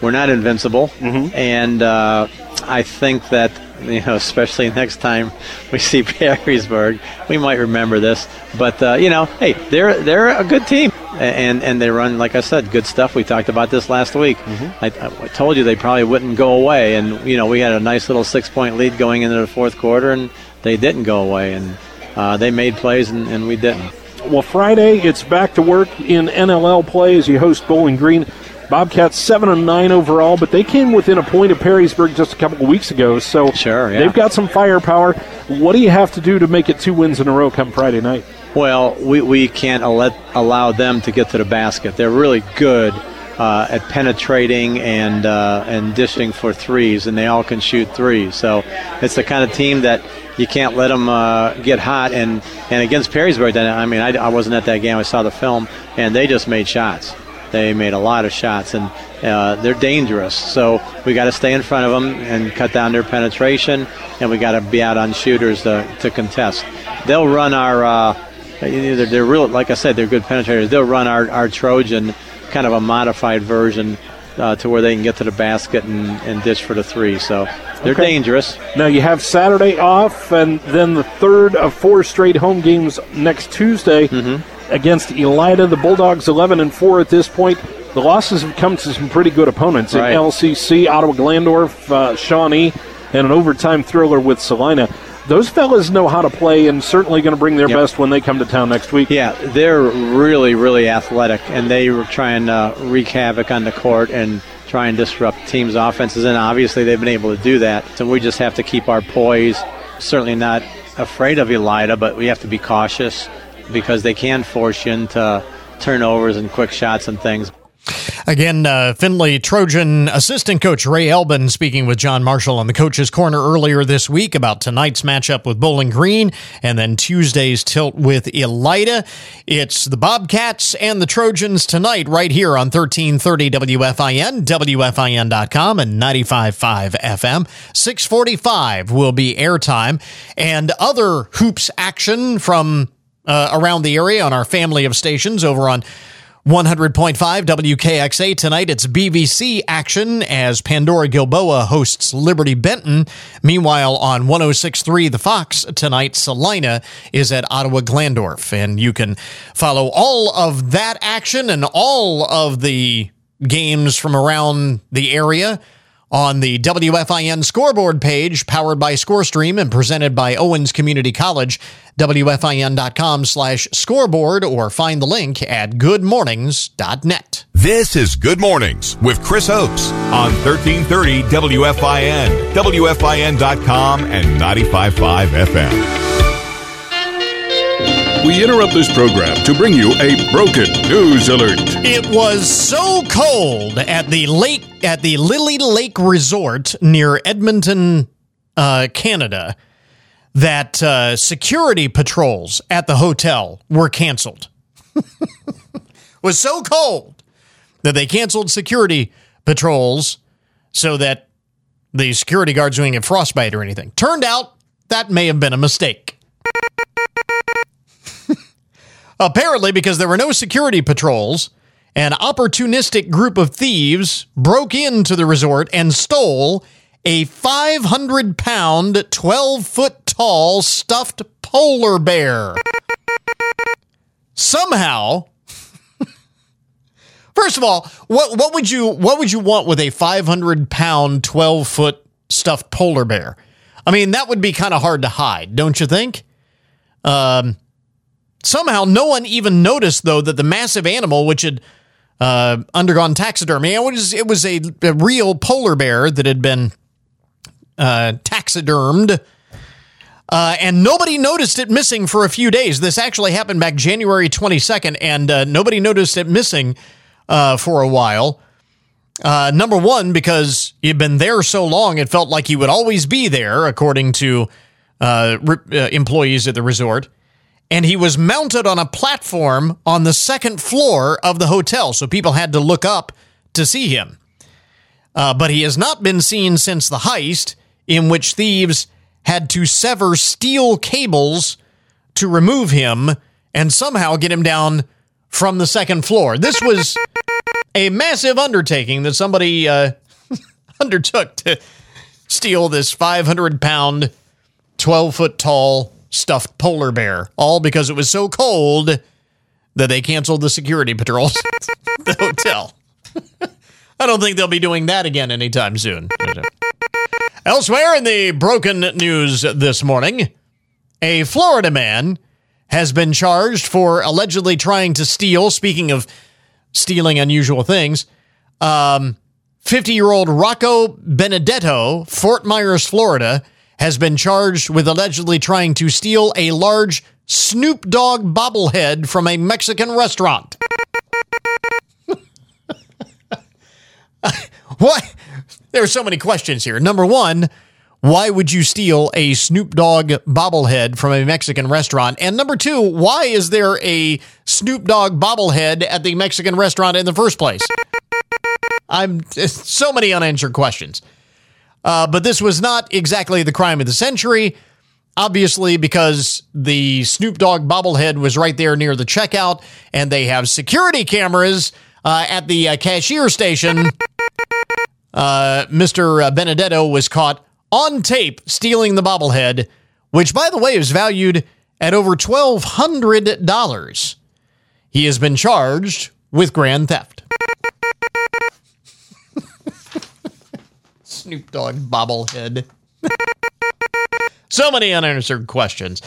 we're not invincible. Mm-hmm. And uh, I think that, you know, especially next time we see Perrysburg, we might remember this. But, uh, you know, hey, they're they're a good team. And and they run, like I said, good stuff. We talked about this last week. Mm-hmm. I, I told you they probably wouldn't go away. And, you know, we had a nice little six-point lead going into the fourth quarter, and they didn't go away. And uh, they made plays, and, and we didn't. Well, Friday, it's back to work in N L L play as you host Bowling Green. Bobcats seven and nine overall, but they came within a point of Perrysburg just a couple of weeks ago, so sure, yeah. They've got some firepower. What do you have to do to make it two wins in a row come Friday night? Well, we, we can't al- allow them to get to the basket. They're really good uh, at penetrating and, uh, and dishing for threes, and they all can shoot threes. So it's the kind of team that you can't let them uh, get hot. And, and against Perrysburg, I mean, I, I wasn't at that game. I saw the film, and they just made shots. They made a lot of shots, and uh, they're dangerous. So we got to stay in front of them and cut down their penetration, and we got to be out on shooters to, to contest. They'll run our uh, – they're, they're real, like I said, they're good penetrators. They'll run our, our Trojan, kind of a modified version uh, to where they can get to the basket and, and dish for the three. So they're okay. Dangerous. Now you have Saturday off, and then the third of four straight home games next Tuesday. Mm-hmm. Against Elida, the Bulldogs eleven and four at this point. The losses have come to some pretty good opponents right. In L C C, Ottawa Glandorf, uh, Shawnee, and an overtime thriller with Salina. Those fellas know how to play and certainly going to bring their yep. best when they come to town next week. Yeah, they're really, really athletic, and they were trying to wreak havoc on the court and try and disrupt teams' offenses, and obviously they've been able to do that. So we just have to keep our poise. Certainly not afraid of Elida, but we have to be cautious, because they can force you into turnovers and quick shots and things. Again, uh, Findlay Trojan assistant coach Ray Helbin speaking with John Marshall on the Coach's Corner earlier this week about tonight's matchup with Bowling Green and then Tuesday's tilt with Elida. It's the Bobcats and the Trojans tonight right here on thirteen thirty W F I N, W F I N dot com, and ninety-five point five F M. six forty-five will be airtime, and other hoops action from Uh, around the area on our family of stations over on one hundred point five W K X A. Tonight it's B B C action as Pandora Gilboa hosts Liberty Benton. Meanwhile, on one oh six point three The Fox tonight, Salina is at Ottawa Glandorf. And you can follow all of that action and all of the games from around the area on the W F I N scoreboard page, powered by ScoreStream and presented by Owens Community College, W F I N dot com slash scoreboard, or find the link at good mornings dot net. This is Good Mornings with Chris Oaks on thirteen thirty W F I N, W F I N dot com, and ninety-five point five F M. We interrupt this program to bring you a broken news alert. It was so cold at the lake at the Lily Lake Resort near Edmonton, uh, Canada, that uh, security patrols at the hotel were canceled. Was so cold that they canceled security patrols so that the security guards wouldn't get frostbite or anything. Turned out that may have been a mistake. Apparently, because there were no security patrols, an opportunistic group of thieves broke into the resort and stole a five hundred pound, twelve foot tall stuffed polar bear. Somehow, first of all, what what would you what would you want with a five hundred pound, twelve foot stuffed polar bear? I mean, that would be kind of hard to hide, don't you think? Um, somehow, no one even noticed, though, that the massive animal, which had uh, undergone taxidermy, it was it was a, a real polar bear that had been uh, taxidermed. Uh, and nobody noticed it missing for a few days. This actually happened back January twenty-second, and uh, nobody noticed it missing uh, for a while. Uh, number one, because you've been there so long, it felt like you would always be there, according to uh, re- uh, employees at the resort. And he was mounted on a platform on the second floor of the hotel, so people had to look up to see him. Uh, but he has not been seen since the heist, in which thieves had to sever steel cables to remove him and somehow get him down from the second floor. This was a massive undertaking that somebody uh, undertook to steal this five hundred pound, twelve foot tall stuffed polar bear, all because it was so cold that they canceled the security patrols at the hotel. I don't think they'll be doing that again anytime soon. Elsewhere in the broken news this morning, a Florida man has been charged for allegedly trying to steal, speaking of stealing unusual things, um, fifty-year-old Rocco Benedetto, Fort Myers, Florida, has been charged with allegedly trying to steal a large Snoop Dogg bobblehead from a Mexican restaurant. What? There are so many questions here. Number one, why would you steal a Snoop Dogg bobblehead from a Mexican restaurant? And number two, why is there a Snoop Dogg bobblehead at the Mexican restaurant in the first place? I'm so many unanswered questions. Uh, but this was not exactly the crime of the century, obviously, because the Snoop Dogg bobblehead was right there near the checkout, and they have security cameras uh, at the uh, cashier station. Uh, Mister Benedetto was caught on tape stealing the bobblehead, which, by the way, is valued at over twelve hundred dollars. He has been charged with grand theft. Snoop Dogg bobblehead. So many unanswered questions.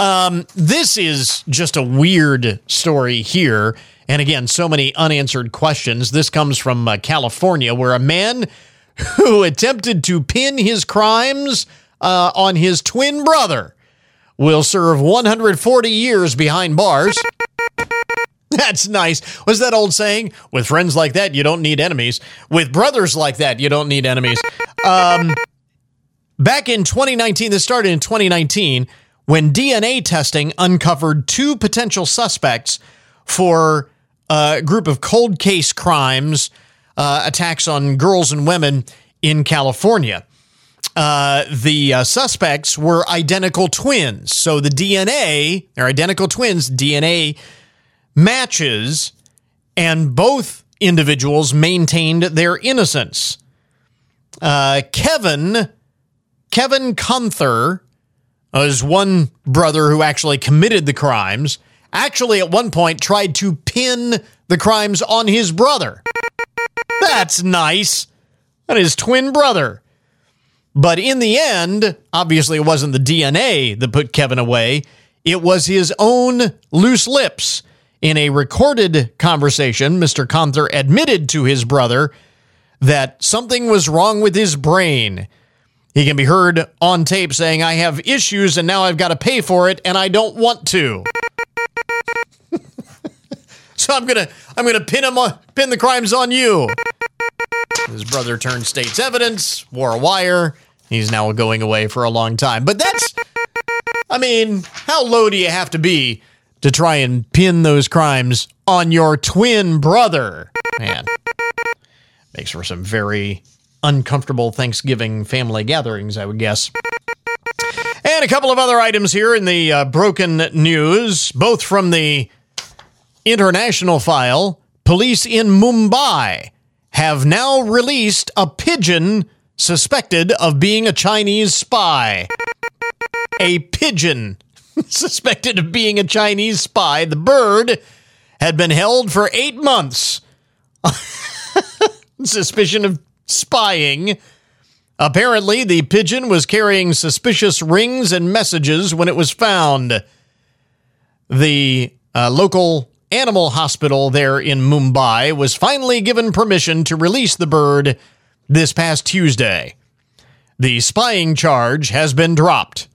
Um, this is just a weird story here. And again, so many unanswered questions. This comes from uh, California, where a man who attempted to pin his crimes uh, on his twin brother will serve one hundred forty years behind bars. That's nice. Was that old saying? With friends like that, you don't need enemies. With brothers like that, you don't need enemies. Um, back in twenty nineteen, this started in twenty nineteen, when D N A testing uncovered two potential suspects for a group of cold case crimes, uh, attacks on girls and women in California. Uh, the uh, suspects were identical twins. So the D N A, they're identical twins, D N A matches, and both individuals maintained their innocence. Uh, Kevin, Kevin Gunther was one brother who actually committed the crimes. Actually, at one point, tried to pin the crimes on his brother. That's nice. On his twin brother. But in the end, obviously it wasn't the D N A that put Kevin away. It was his own loose lips. In a recorded conversation, Mister Gunther admitted to his brother that something was wrong with his brain. He can be heard on tape saying, I have issues and now I've got to pay for it and I don't want to. So I'm going to I'm going to pin him on, pin the crimes on you. His brother turned state's evidence, wore a wire. He's now going away for a long time. But that's, I mean, how low do you have to be to try and pin those crimes on your twin brother? Man, makes for some very uncomfortable Thanksgiving family gatherings, I would guess. And a couple of other items here in the uh, broken news, both from the international file. Police in Mumbai have now released a pigeon suspected of being a Chinese spy. A pigeon suspected of being a Chinese spy. The bird had been held for eight months. Suspicion of spying. Apparently, the pigeon was carrying suspicious rings and messages when it was found. The uh, local animal hospital there in Mumbai was finally given permission to release the bird this past Tuesday. The spying charge has been dropped.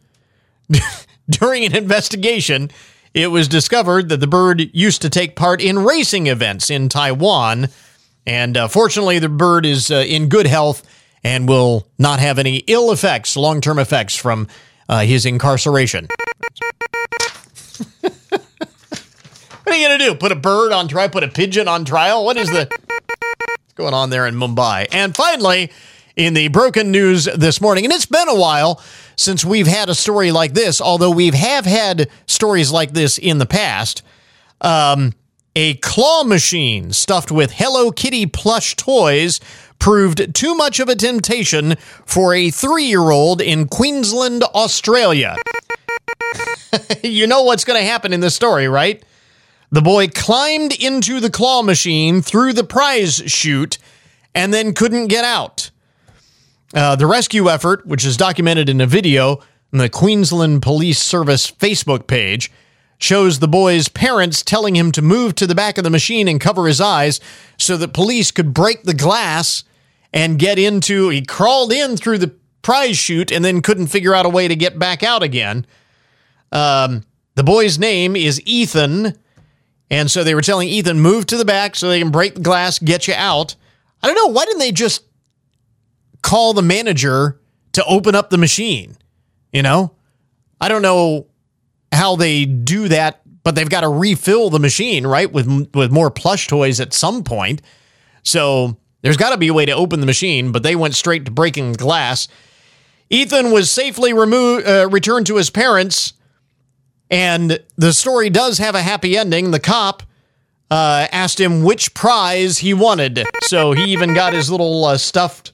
During an investigation, it was discovered that the bird used to take part in racing events in Taiwan, and uh, fortunately, the bird is uh, in good health and will not have any ill effects, long-term effects from uh, his incarceration. What are you going to do? Put a bird on trial? Put a pigeon on trial? What is the... What's going on there in Mumbai? And finally, in the broken news this morning, and it's been a while since we've had a story like this, although we have had stories like this in the past, um... a claw machine stuffed with Hello Kitty plush toys proved too much of a temptation for a three-year-old in Queensland, Australia. You know what's going to happen in this story, right? The boy climbed into the claw machine through the prize chute and then couldn't get out. Uh, the rescue effort, which is documented in a video on the Queensland Police Service Facebook page, shows the boy's parents telling him to move to the back of the machine and cover his eyes so that police could break the glass and get into... He crawled in through the prize chute and then couldn't figure out a way to get back out again. Um, the boy's name is Ethan, and so they were telling Ethan, move to the back so they can break the glass, get you out. I don't know, why didn't they just call the manager to open up the machine? You know? I don't know how they do that, but they've got to refill the machine, right, with with more plush toys at some point. So there's got to be a way to open the machine, but they went straight to breaking glass. Ethan was safely removed, uh, returned to his parents, and the story does have a happy ending. The cop uh, asked him which prize he wanted, so he even got his little uh, stuffed,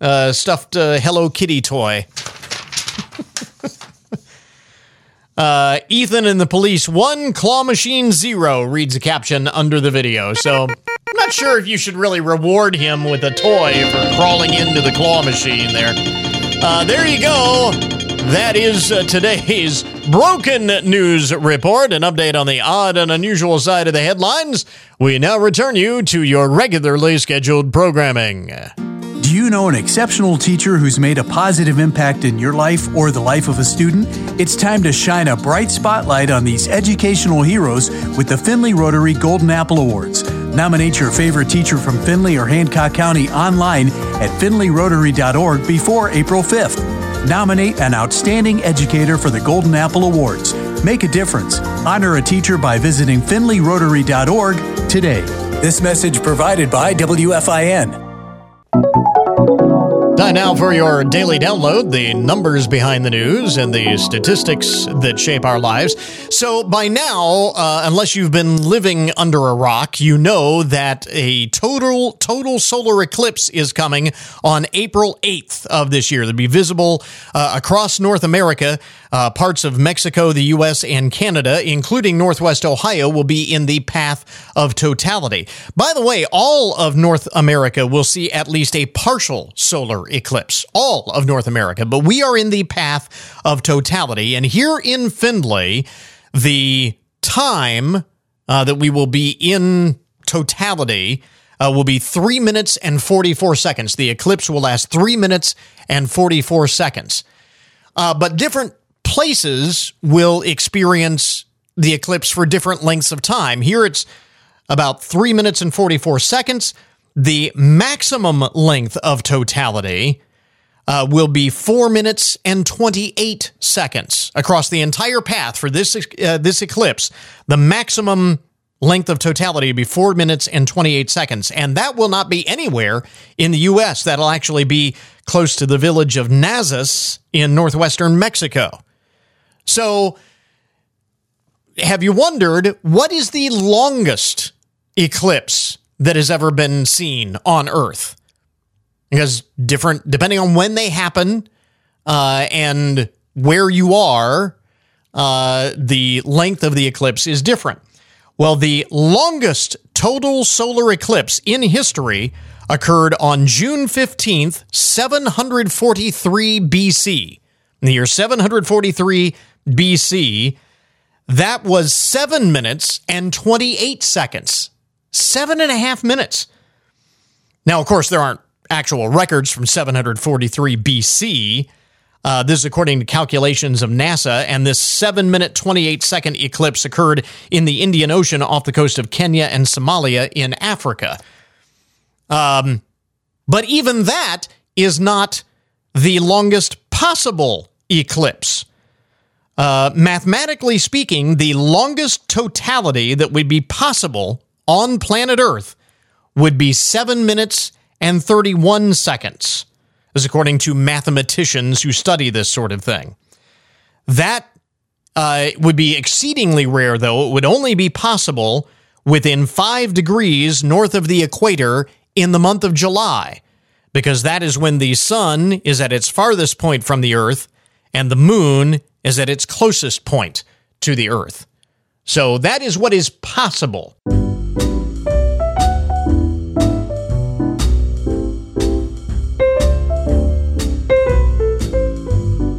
uh, stuffed uh, Hello Kitty toy. Uh, Ethan and the police, one claw machine, zero, reads a caption under the video. So I'm not sure if you should really reward him with a toy for crawling into the claw machine there. Uh, there you go. That is uh, today's broken news report, an update on the odd and unusual side of the headlines. We now return you to your regularly scheduled programming. Do you know an exceptional teacher who's made a positive impact in your life or the life of a student? It's time to shine a bright spotlight on these educational heroes with the Findlay Rotary Golden Apple Awards. Nominate your favorite teacher from Findlay or Hancock County online at findlay rotary dot org before April fifth. Nominate an outstanding educator for the Golden Apple Awards. Make a difference. Honor a teacher by visiting findlay rotary dot org today. This message provided by W F I N. Time now for your daily download, the numbers behind the news and the statistics that shape our lives. So by now, uh, unless you've been living under a rock, you know that a total total solar eclipse is coming on April eighth of this year. It'll be visible uh, across North America. Uh, parts of Mexico, the U S, and Canada, including Northwest Ohio, will be in the path of totality. By the way, all of North America will see at least a partial solar eclipse. All of North America. But we are in the path of totality. And here in Findlay, the time uh, that we will be in totality uh, will be three minutes and forty-four seconds. The eclipse will last three minutes and forty-four seconds. Uh, but different places will experience the eclipse for different lengths of time. Here it's about three minutes and forty-four seconds. The maximum length of totality uh, will be four minutes and twenty-eight seconds across the entire path for this uh, this eclipse. The maximum length of totality will be four minutes and twenty-eight seconds, and that will not be anywhere in the U S. That'll actually be close to the village of Nazas in northwestern Mexico. So, have you wondered, what is the longest eclipse that has ever been seen on Earth? Because different, depending on when they happen uh, and where you are, uh, the length of the eclipse is different. Well, the longest total solar eclipse in history occurred on June fifteenth, seven forty-three B C. In the year seven forty-three B C, that was seven minutes and twenty-eight seconds, seven and a half minutes. Now, of course, there aren't actual records from seven forty-three B C. Uh, this is according to calculations of NASA, and this seven-minute, twenty-eight-second eclipse occurred in the Indian Ocean off the coast of Kenya and Somalia in Africa. Um, but even that is not the longest possible eclipse. Uh, mathematically speaking, the longest totality that would be possible on planet Earth would be seven minutes and thirty-one seconds, as according to mathematicians who study this sort of thing. That uh, would be exceedingly rare, though. It would only be possible within five degrees north of the equator in the month of July, because that is when the sun is at its farthest point from the Earth and the moon is at its closest point to the Earth. So that is what is possible.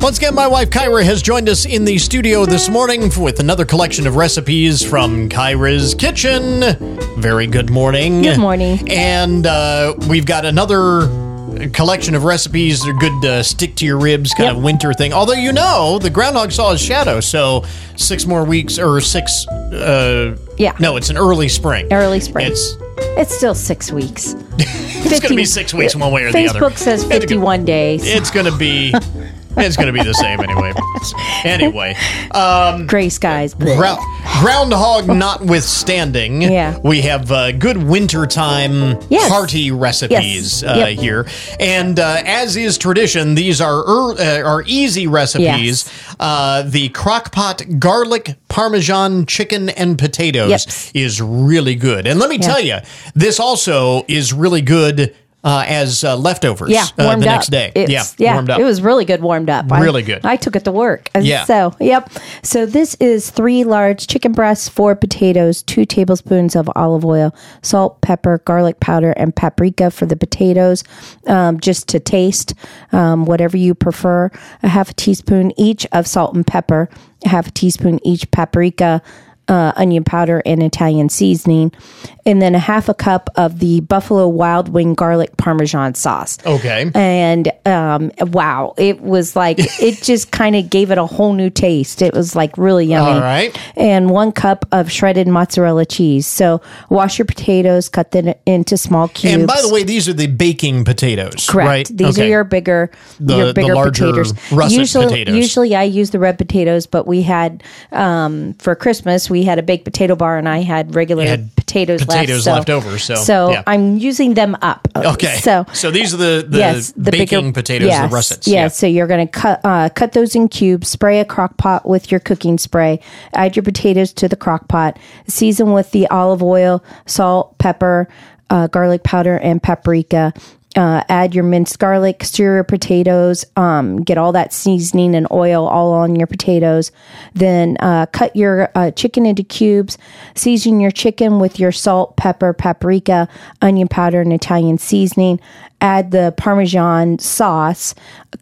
Once again, my wife Kyra has joined us in the studio this morning with another collection of recipes from Kyra's Kitchen. Very good morning. Good morning. And uh, we've got another collection of recipes that are good to stick to your ribs, kind yep. of winter thing. Although, you know, the groundhog saw his shadow, so six more weeks or six. Uh, yeah. No, it's an early spring. Early spring. It's it's still six weeks. it's going to be six weeks one way or Facebook the other. Facebook says fifty-one it's, days. It's going to be. It's going to be the same anyway. Anyway. Um, Gray skies. Ground, groundhog notwithstanding, yeah. we have uh, good wintertime yes. hearty recipes yes. uh, yep. here. And uh, as is tradition, these are er- uh, are easy recipes. Yes. Uh, the crockpot garlic parmesan chicken and potatoes yep. is really good. And let me yeah. tell you, this also is really good Uh, as uh, leftovers yeah, uh, the next up. day. It's, yeah, yeah, warmed up. It was really good warmed up. Really I, good. I took it to work. Yeah. So, yep. So this is three large chicken breasts, four potatoes, two tablespoons of olive oil, salt, pepper, garlic powder, and paprika for the potatoes, um, just to taste, um, whatever you prefer. A half a teaspoon each of salt and pepper, a half a teaspoon each paprika, Uh, onion powder, and Italian seasoning, and then a half a cup of the Buffalo Wild Wing garlic parmesan sauce. Okay. And um, wow, it was like, it just kind of gave it a whole new taste. It was like really yummy. All right. And one cup of shredded mozzarella cheese. So wash your potatoes, cut them into small cubes. And by the way, these are the baking potatoes, correct? Right? These okay. are your bigger, the, your bigger the larger potatoes. Russet usually, potatoes. Usually I use the red potatoes, but we had, um, for Christmas, we We had a baked potato bar, and I had regular had potatoes, potatoes left, so, left over. So, so yeah. I'm using them up. Okay. So, so these are the, the, yes, the baking bigger, potatoes, yes, the russets. Yes. Yeah. So you're going to cut uh, cut those in cubes. Spray a crock pot with your cooking spray. Add your potatoes to the crock pot. Season with the olive oil, salt, pepper, uh, garlic powder, and paprika. Uh, add your minced garlic, stir your potatoes, um, get all that seasoning and oil all on your potatoes. Then uh, cut your uh, chicken into cubes. Season your chicken with your salt, pepper, paprika, onion powder, and Italian seasoning. Add the Parmesan sauce.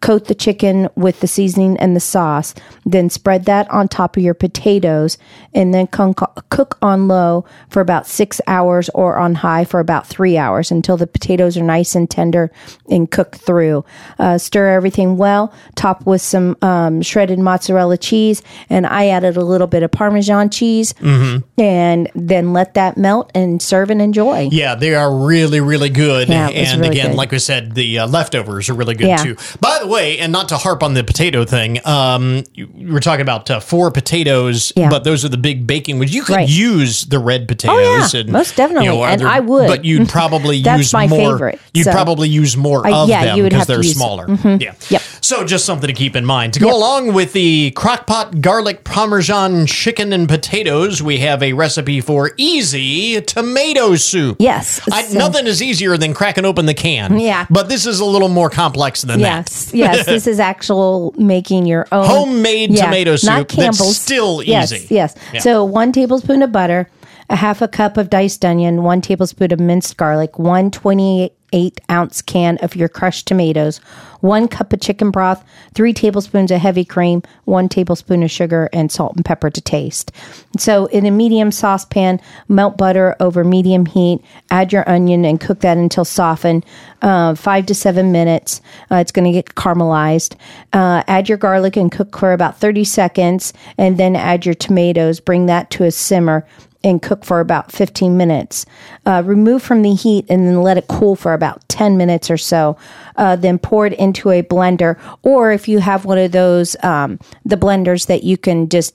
Coat the chicken with the seasoning and the sauce. Then spread that on top of your potatoes. And then con- cook on low for about six hours or on high for about three hours until the potatoes are nice and tender and cook through. Uh, stir everything well, top with some um, shredded mozzarella cheese, and I added a little bit of Parmesan cheese, mm-hmm. and then let that melt and serve and enjoy. Yeah, they are really, really good. Yeah, and and really again, good. Like we said, the uh, leftovers are really good yeah. too. By the way, and not to harp on the potato thing, um, you, you were talking about uh, four potatoes, yeah. but those are the big baking ones. You could right. use the red potatoes. Oh, yeah, and, most definitely. You know, and there, I would. But you'd probably That's use my more. Favorite. You'd so. probably Probably use more of uh, yeah, them because they're smaller. Mm-hmm. Yeah. Yep. So just something to keep in mind. To go yep. along with the crockpot garlic Parmesan chicken and potatoes, we have a recipe for easy tomato soup. Yes. I, so. Nothing is easier than cracking open the can. Yeah. But this is a little more complex than yes. that. Yes. Yes. This is actual making your own homemade yeah, tomato soup. Not Campbell's. That's still yes, easy. Yes. Yeah. So one tablespoon of butter, a half a cup of diced onion, one tablespoon of minced garlic, one twenty-eight eight ounce can of your crushed tomatoes, one cup of chicken broth, three tablespoons of heavy cream, one tablespoon of sugar, and salt and pepper to taste. So in a medium saucepan, melt butter over medium heat, add your onion and cook that until softened, uh, five to seven minutes. Uh, it's going to get caramelized. Uh, add your garlic and cook for about thirty seconds, and then add your tomatoes. Bring that to a simmer and cook for about fifteen minutes. Uh, remove from the heat and then let it cool for about ten minutes or so. Uh, then pour it into a blender, or if you have one of those, um, the blenders that you can just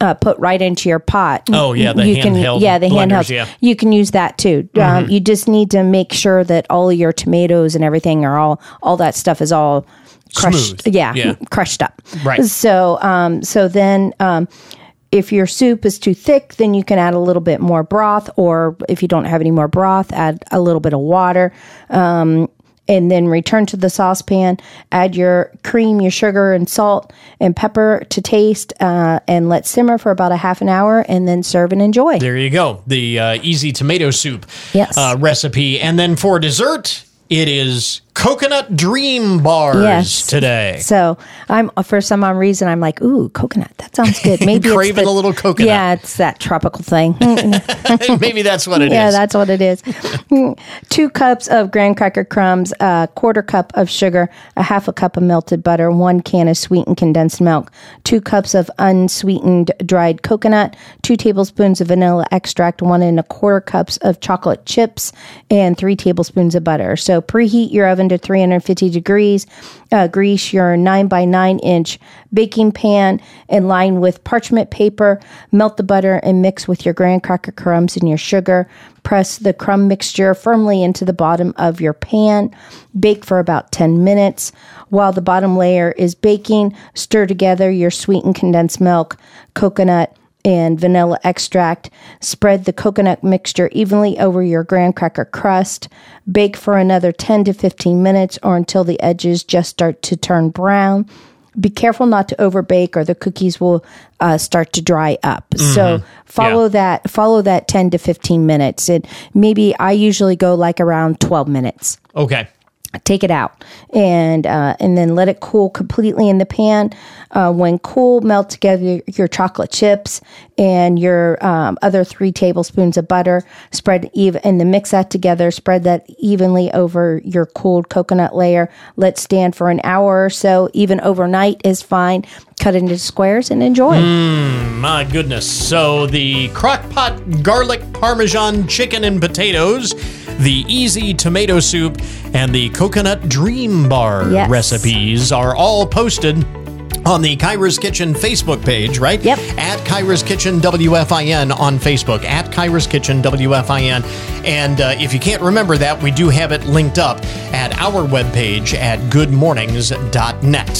Uh, put right into your pot. Oh yeah, the you handheld. Can, yeah, the blenders, handheld. Yeah. You can use that too. Mm-hmm. Um, you just need to make sure that all your tomatoes and everything are all all that stuff is all crushed. Smooth. Yeah, yeah, crushed up. Right. So um, so then. Um, If your soup is too thick, then you can add a little bit more broth, or if you don't have any more broth, add a little bit of water, um, and then return to the saucepan. Add your cream, your sugar, and salt and pepper to taste, uh, and let simmer for about a half an hour, and then serve and enjoy. There you go. The uh, easy tomato soup yes. uh, recipe. And then for dessert, it is coconut dream bars yes. today. So I'm for some odd reason I'm like, ooh, coconut. That sounds good. Maybe craving it's the, a little coconut. Yeah, it's that tropical thing. Maybe that's what it yeah, is. Yeah, that's what it is. Two cups of graham cracker crumbs, a quarter cup of sugar, a half a cup of melted butter, one can of sweetened condensed milk, two cups of unsweetened dried coconut, two tablespoons of vanilla extract, one and a quarter cups of chocolate chips, and three tablespoons of butter. So preheat your oven to three hundred fifty degrees. Uh, grease your nine by nine inch baking pan and line with parchment paper. Melt the butter and mix with your graham cracker crumbs and your sugar. Press the crumb mixture firmly into the bottom of your pan. Bake for about ten minutes. While the bottom layer is baking, stir together your sweetened condensed milk, coconut, and vanilla extract. Spread the coconut mixture evenly over your graham cracker crust. Bake for another ten to fifteen minutes or until the edges just start to turn brown. Be careful not to overbake or the cookies will uh, start to dry up. Mm-hmm. So follow yeah. that follow that ten to fifteen minutes. And maybe I usually go like around twelve minutes. Okay. Take it out and uh, and then let it cool completely in the pan. Uh, when cool, melt together your chocolate chips and your um, other three tablespoons of butter. Spread even and then mix that together. Spread that evenly over your cooled coconut layer. Let stand for an hour or so. Even overnight is fine. Cut into squares and enjoy. Mm, my goodness! So the crockpot garlic Parmesan chicken and potatoes, the easy tomato soup, and the coconut dream bar yes. recipes are all posted on the Kyra's Kitchen Facebook page, right? Yep. At Kyra's Kitchen W F I N on Facebook. At Kyra's Kitchen W F I N. And uh, if you can't remember that, we do have it linked up at our webpage at good mornings dot net.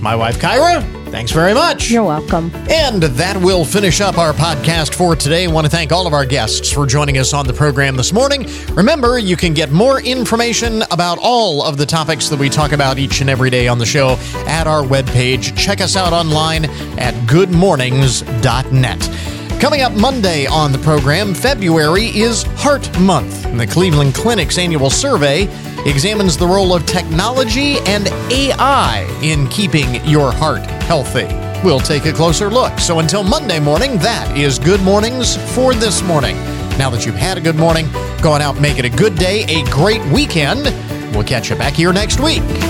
My wife, Kyra. Thanks very much. You're welcome. And that will finish up our podcast for today. I want to thank all of our guests for joining us on the program this morning. Remember, you can get more information about all of the topics that we talk about each and every day on the show at our webpage. Check us out online at good mornings dot net. Coming up Monday on the program, February is Heart Month, and the Cleveland Clinic's annual survey examines the role of technology and A I in keeping your heart healthy. We'll take a closer look. So until Monday morning, that is Good Mornings for this morning. Now that you've had a good morning, go on out, make it a good day, a great weekend. We'll catch you back here next week.